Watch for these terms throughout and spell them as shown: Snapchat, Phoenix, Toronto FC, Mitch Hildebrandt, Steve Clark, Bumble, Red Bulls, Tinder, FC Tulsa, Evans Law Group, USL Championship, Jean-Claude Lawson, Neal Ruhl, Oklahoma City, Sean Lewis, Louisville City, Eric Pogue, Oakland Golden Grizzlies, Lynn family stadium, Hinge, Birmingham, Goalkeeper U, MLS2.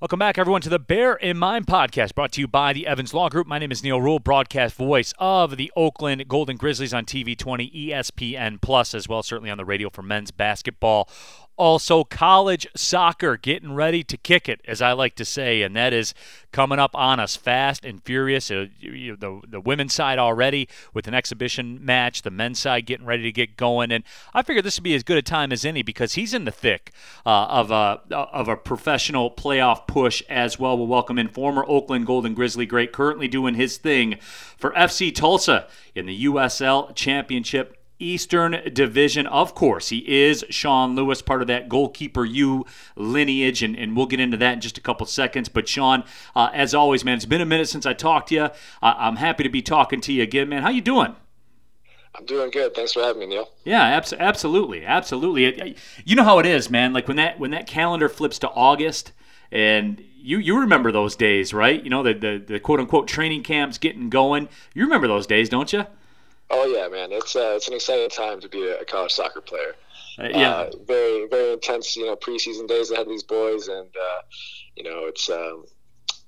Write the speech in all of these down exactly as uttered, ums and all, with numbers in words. Welcome back, everyone, to the Bear in Mind podcast, brought to you by the Evans Law Group. My name is Neal Ruhl, broadcast voice of the Oakland Golden Grizzlies on T V twenty, E S P N Plus, as well, certainly on the radio for men's basketball. Also, college soccer getting ready to kick it, as I like to say, and that is coming up on us fast and furious. Uh, you know, the, the women's side already with an exhibition match, the men's side getting ready to get going, and I figured this would be as good a time as any because he's in the thick uh, of a of a professional playoff push as well. We'll welcome in former Oakland Golden Grizzly great, currently doing his thing for F C Tulsa in the U S L Championship Eastern Division. Of course, he is Sean Lewis, part of that Goalkeeper U lineage, and, and we'll get into that in just a couple seconds. But, Sean, uh, as always, man, it's been a minute since I talked to you. Uh, I'm happy to be talking to you again, man. How you doing? I'm doing good. Thanks for having me, Neal. Yeah, abs- absolutely, absolutely. You know how it is, man. Like when that when that calendar flips to August, and you you remember those days, right? You know, the the, the quote unquote training camps getting going. You remember those days, don't you? Oh yeah, man! It's uh, it's an exciting time to be a college soccer player. Uh, yeah, uh, very very intense. You know, preseason days ahead of these boys, and uh, you know, it's um,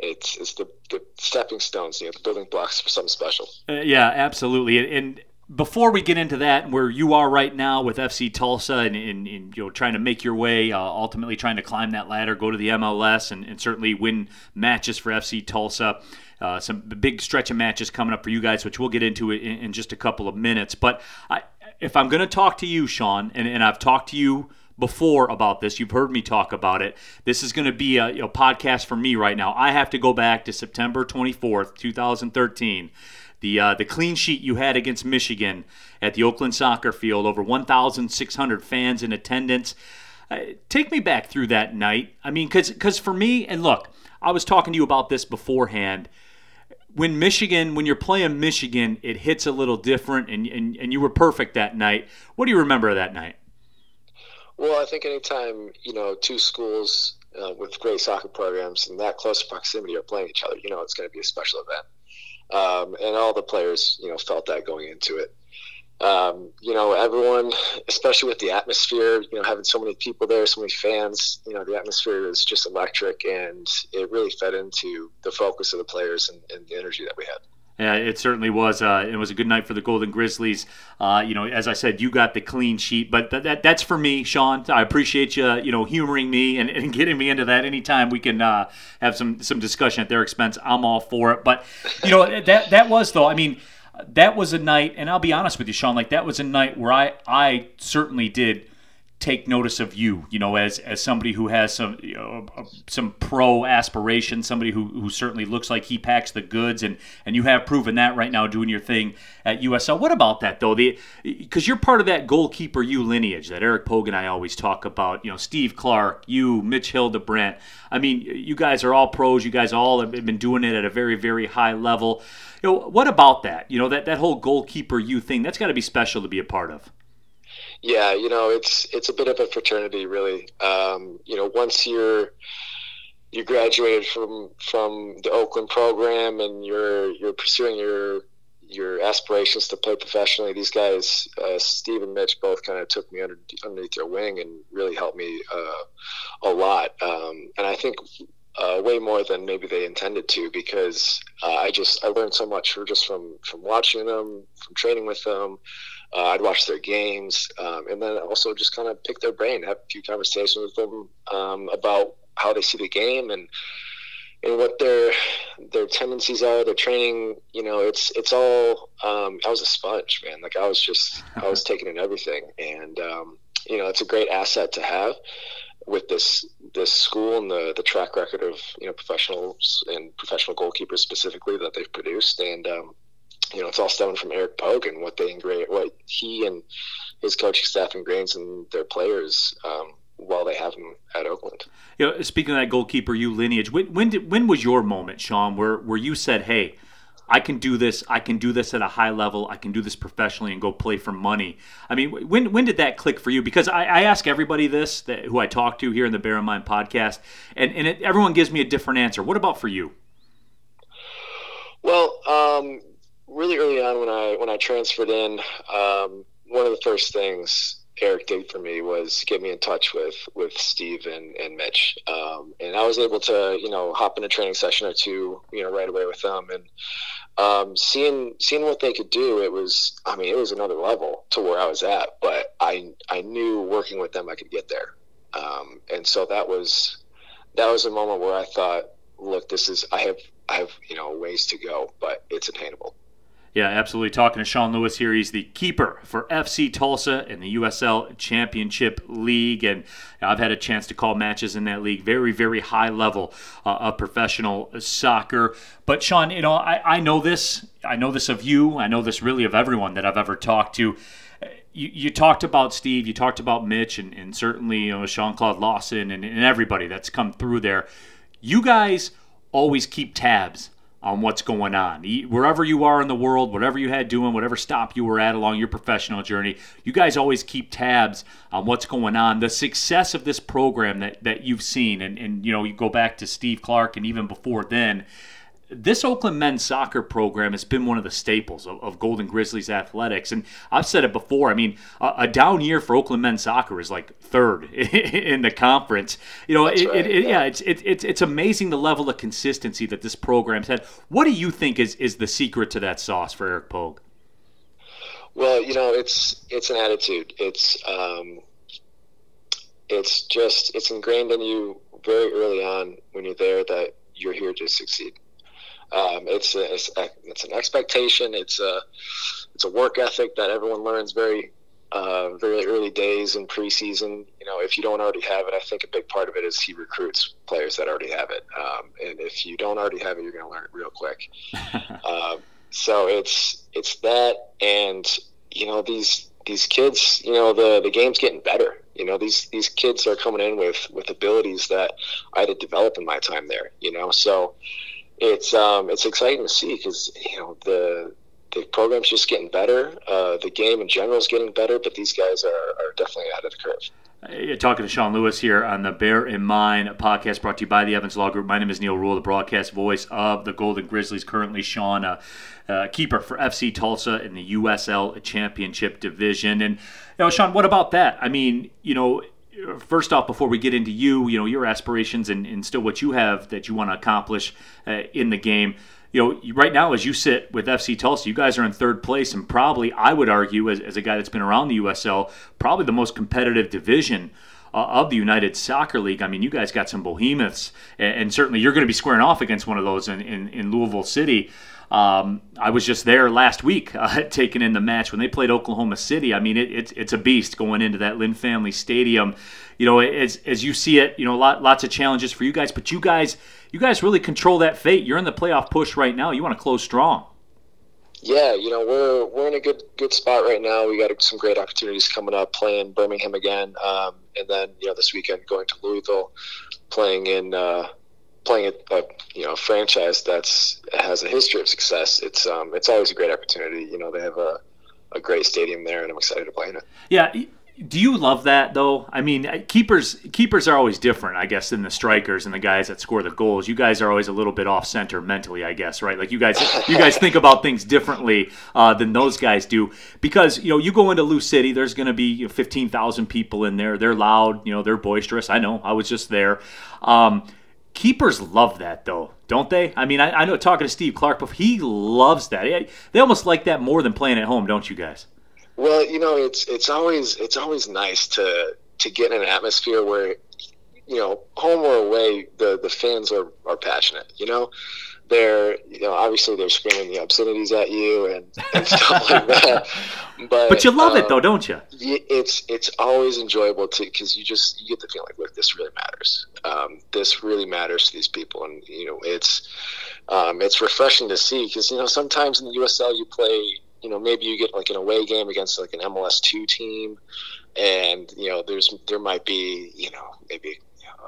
it's it's the, the stepping stones, you know, the building blocks for something special. Uh, yeah, absolutely. And before we get into that, where you are right now with F C Tulsa, and, and, and you know, trying to make your way, uh, ultimately trying to climb that ladder, go to the M L S, and, and certainly win matches for F C Tulsa. Uh, some big stretch of matches coming up for you guys, which we'll get into in, in just a couple of minutes. But I, if I'm going to talk to you, Sean, and, and I've talked to you before about this, you've heard me talk about it, this is going to be a, a podcast for me right now. I have to go back to September twenty-fourth, twenty thirteen, the, uh, the clean sheet you had against Michigan at the Oakland Soccer Field, over sixteen hundred fans in attendance. Uh, take me back through that night. I mean, because because for me, and look, I was talking to you about this beforehand, when Michigan, when you're playing Michigan, it hits a little different, and, and, and you were perfect that night. What do you remember of that night? Well, I think anytime, you know, two schools uh, with great soccer programs in that close proximity are playing each other, you know, it's going to be a special event. Um, and all the players, you know, felt that going into it. Um, you know, everyone, especially with the atmosphere, you know, having so many people there, so many fans, you know, the atmosphere was just electric, and it really fed into the focus of the players and, and the energy that we had. Yeah, it certainly was. Uh, it was a good night for the Golden Grizzlies. Uh, you know, as I said, you got the clean sheet, but th- that that's for me, Sean. I appreciate you, you know, humoring me and, and getting me into that. Anytime we can uh, have some some discussion at their expense, I'm all for it. But you know, that that was though. I mean, that was a night, and I'll be honest with you, Sean, like that was a night where I, I certainly did take notice of you, you know, as as somebody who has some, you know, some pro aspirations, somebody who, who certainly looks like he packs the goods, and, and you have proven that right now doing your thing at U S L. What about that, though? The because you're part of that Goalkeeper U lineage that Eric Pogue and I always talk about, you know, Steve Clark, you, Mitch Hildebrandt. I mean, you guys are all pros. You guys all have been doing it at a very, very high level. You know, what about that? You know, that, that whole Goalkeeper U thing, that's got to be special to be a part of. Yeah, you know, it's it's a bit of a fraternity, really. Um, you know, once you're you graduated from from the Oakland program and you're you're pursuing your your aspirations to play professionally, these guys, uh, Steve and Mitch, both kind of took me under, underneath their wing and really helped me uh, a lot. Um, and I think uh, way more than maybe they intended to, because uh, I just I learned so much just from from watching them, from training with them. Uh, I'd watch their games, um, and then also just kind of pick their brain, have a few conversations with them um, about how they see the game and and what their their tendencies are, their training. You know, it's it's all. Um, I was a sponge, man. Like I was just I was taking in everything, and um, you know, it's a great asset to have with this this school and the the track record of, you know, professionals and professional goalkeepers specifically that they've produced. And Um, you know, it's all stemming from Eric Pogue and what they ingrain, what he and his coaching staff ingrains in their players um, while they have them at Oakland. You know, speaking of that Goalkeeper U lineage, when when, did, when was your moment, Sean, where where you said, "Hey, I can do this. I can do this at a high level. I can do this professionally and go play for money"? I mean, when when did that click for you? Because I, I ask everybody this that, who I talk to here in the Bear in Mind podcast, and and it, everyone gives me a different answer. What about for you? Well, um. really early on when I when I transferred in, um, one of the first things Eric did for me was get me in touch with with Steve and, and Mitch. Um, and I was able to, you know, hop in a training session or two, you know, right away with them. And um, seeing seeing what they could do, it was, I mean, it was another level to where I was at. But I I knew working with them I could get there. Um, and so that was that was a moment where I thought, look, this is, I have, I have, you know, ways to go, but it's attainable. Yeah, absolutely. Talking to Sean Lewis here. He's the keeper for F C Tulsa in the U S L Championship League, and I've had a chance to call matches in that league. Very, very high level uh, of professional soccer. But, Sean, you know, I, I know this. I know this of you. I know this really of everyone that I've ever talked to. You, you talked about Steve. You talked about Mitch, and, and certainly, you know, Jean-Claude Lawson and, and everybody that's come through there. You guys always keep tabs on what's going on. Wherever you are in the world, whatever you had doing, whatever stop you were at along your professional journey, you guys always keep tabs on what's going on. The success of this program that, that you've seen, and, and you know, you go back to Steve Clark and even before then, this Oakland men's soccer program has been one of the staples of, of Golden Grizzlies athletics. And I've said it before, I mean, a, a down year for Oakland men's soccer is like third in the conference. You know, it, right. it, it, yeah, it's it, it's it's amazing the level of consistency that this program's had. What do you think is, is the secret to that sauce for Eric Pogue? Well, you know, it's it's an attitude. It's um, it's just, it's ingrained in you very early on when you're there that you're here to succeed. Um, it's, a, it's, a, it's an expectation. It's a, it's a work ethic that everyone learns very, uh, very early days in preseason. You know, if you don't already have it, I think a big part of it is he recruits players that already have it. Um, and if you don't already have it, you're going to learn it real quick. um, so it's, it's that. And, you know, these, these kids, you know, the, the game's getting better. You know, these, these kids are coming in with, with abilities that I had to develop in my time there, you know? So, It's um it's exciting to see because, you know, the the program's just getting better. Uh, the game in general is getting better, but these guys are, are definitely out of the curve. You're talking to Sean Lewis here on the Bear in Mind podcast brought to you by the Evans Law Group. My name is Neal Ruhl, the broadcast voice of the Golden Grizzlies. Currently, Sean, a uh, uh, keeper for F C Tulsa in the U S L Championship Division. And, you know, Sean, what about that? I mean, you know, first off, before we get into you, you know, your aspirations and, and still what you have that you want to accomplish uh, in the game, you know, right now as you sit with F C Tulsa, you guys are in third place and probably, I would argue, as, as a guy that's been around the U S L, probably the most competitive division uh, of the United Soccer League. I mean, you guys got some behemoths, and, and certainly you're going to be squaring off against one of those in, in, in Louisville City. Um, I was just there last week uh, taking in the match when they played Oklahoma City. I mean, it, it's it's a beast going into that Lynn family stadium. You know, as as you see it, you know, lot, lots of challenges for you guys, but you guys you guys really control that fate. You're in the playoff push right now. You want to close strong. Yeah, you know, we're we're in a good good spot right now. We got some great opportunities coming up, playing Birmingham again, um, and then, you know, this weekend going to Louisville, playing in. Uh, Playing a, a you know franchise that's has a history of success, it's um it's always a great opportunity. You know, they have a, a great stadium there, and I'm excited to play in it. Yeah, do you love that though? I mean, keepers keepers are always different, I guess, than the strikers and the guys that score the goals. You guys are always a little bit off center mentally, I guess, right? Like you guys you guys think about things differently uh, than those guys do, because you know you go into Lou City, there's going to be you know, fifteen thousand people in there. They're loud, you know, they're boisterous. I know, I was just there. Um, Keepers love that, though, don't they? I mean, I, I know talking to Steve Clark, but he loves that. They almost like that more than playing at home, don't you guys? Well, you know, it's it's always it's always nice to to get in an atmosphere where, you know, home or away, the, the fans are, are passionate. You know, they're you know obviously they're screaming the obscenities at you and, and stuff like that. But, but you love um, it though, don't you? It's it's always enjoyable to because you just you get the feeling like, look, this really matters. Um, this really matters to these people, and you know it's um, it's refreshing to see because you know sometimes in the U S L you play you know maybe you get like an away game against like an M L S two team, and you know there's there might be you know maybe.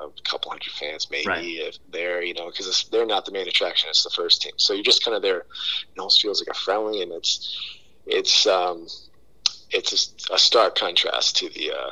a couple hundred fans maybe right. if they're you know because they're not the main attraction, it's the first team, so you're just kind of there. It almost feels like a friendly, and it's it's um it's a, a stark contrast to the uh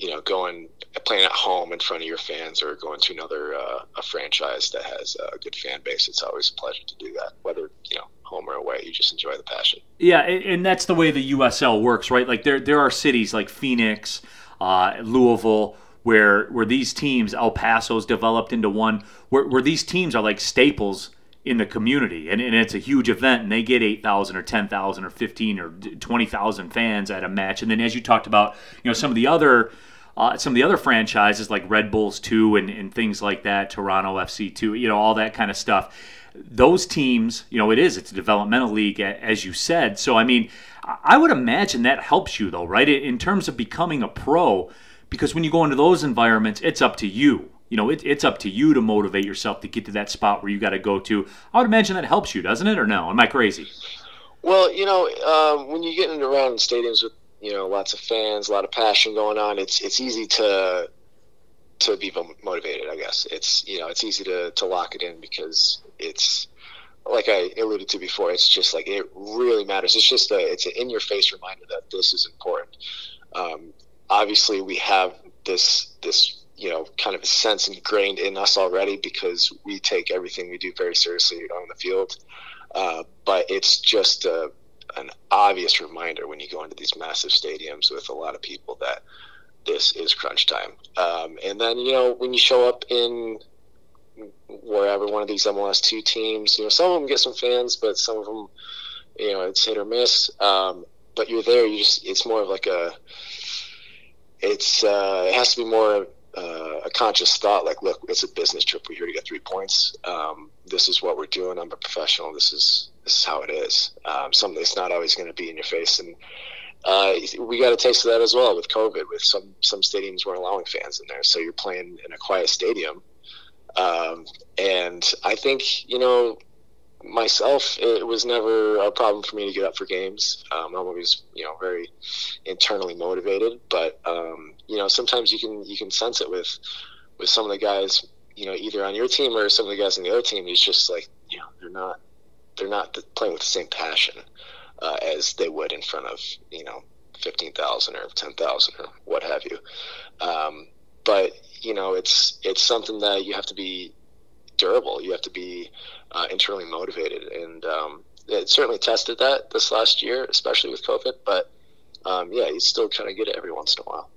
you know, going playing at home in front of your fans, or going to another uh, a franchise that has a good fan base, it's always a pleasure to do that. Whether, you know, home or away, you just enjoy the passion. Yeah, and that's the way the U S L works, right? Like there, there are cities like Phoenix, uh, Louisville, where where these teams, El Paso's developed into one, where where these teams are like staples in the community, and, and it's a huge event, and they get eight thousand or ten thousand or fifteen or twenty thousand fans at a match. And then, as you talked about, you know, some of the other uh, some of the other franchises like Red Bulls two and, and things like that, Toronto F C two, you know, all that kind of stuff. Those teams, you know, it is it's a developmental league, as you said. So I mean, I would imagine that helps you though, right? In terms of becoming a pro, because when you go into those environments, it's up to you. You know, it, it's up to you to motivate yourself to get to that spot where you got to go to. I would imagine that helps you, doesn't it? Or no? Am I crazy? Well, you know, uh, when you get into around stadiums with, you know, lots of fans, a lot of passion going on, it's it's easy to to be motivated, I guess. It's, you know, it's easy to, to lock it in, because it's, like I alluded to before, it's just like it really matters. It's just a, it's an in-your-face reminder that this is important. Um, obviously, we have this this. you know, kind of a sense ingrained in us already, because we take everything we do very seriously on the field. Uh, but it's just a, an obvious reminder when you go into these massive stadiums with a lot of people that this is crunch time. Um, and then, you know, when you show up in wherever one of these M L S two teams, you know, some of them get some fans, but some of them, you know, it's hit or miss. Um, but you're there, you just, it's more of like a, it's, uh, it has to be more Uh, a conscious thought, like, look, it's a business trip, we're here to get three points, um, this is what we're doing, I'm a professional, this is this is how it is. Um, something that's not always going to be in your face, and uh, we got a taste of that as well with COVID, with some some stadiums weren't allowing fans in there, so you're playing in a quiet stadium, um, and I think, you know, myself, it was never a problem for me to get up for games. Um, I'm always, you know, very internally motivated, but, um, you know, sometimes you can, you can sense it with, with some of the guys, you know, either on your team or some of the guys on the other team. It's just like, you know, they're not, they're not playing with the same passion uh, as they would in front of, you know, fifteen thousand or ten thousand or what have you. Um, but, you know, it's, it's something that you have to be durable. You have to be uh, internally motivated, and um, it certainly tested that this last year, especially with COVID. But um, yeah, you still kind of get it every once in a while.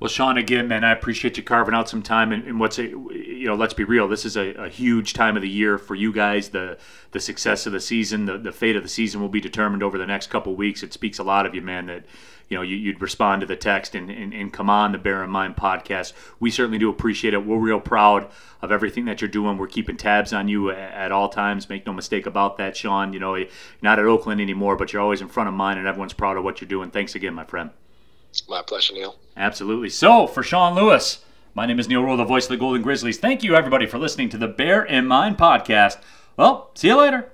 Well, Sean, again, man, I appreciate you carving out some time. And, and what's a, you know, let's be real, this is a, a huge time of the year for you guys. The the success of the season, the, the fate of the season will be determined over the next couple of weeks. It speaks a lot of you, man, that, you know, you, you'd respond to the text and, and, and come on the Bear in Mind podcast. We certainly do appreciate it. We're real proud of everything that you're doing. We're keeping tabs on you at, at all times. Make no mistake about that, Sean. You know, you're not at Oakland anymore, but you're always in front of mine, and everyone's proud of what you're doing. Thanks again, my friend. My pleasure, Neal. Absolutely. So, for Sean Lewis, my name is Neal Ruhl, the voice of the Golden Grizzlies. Thank you, everybody, for listening to the Bear in Mind podcast. Well, see you later.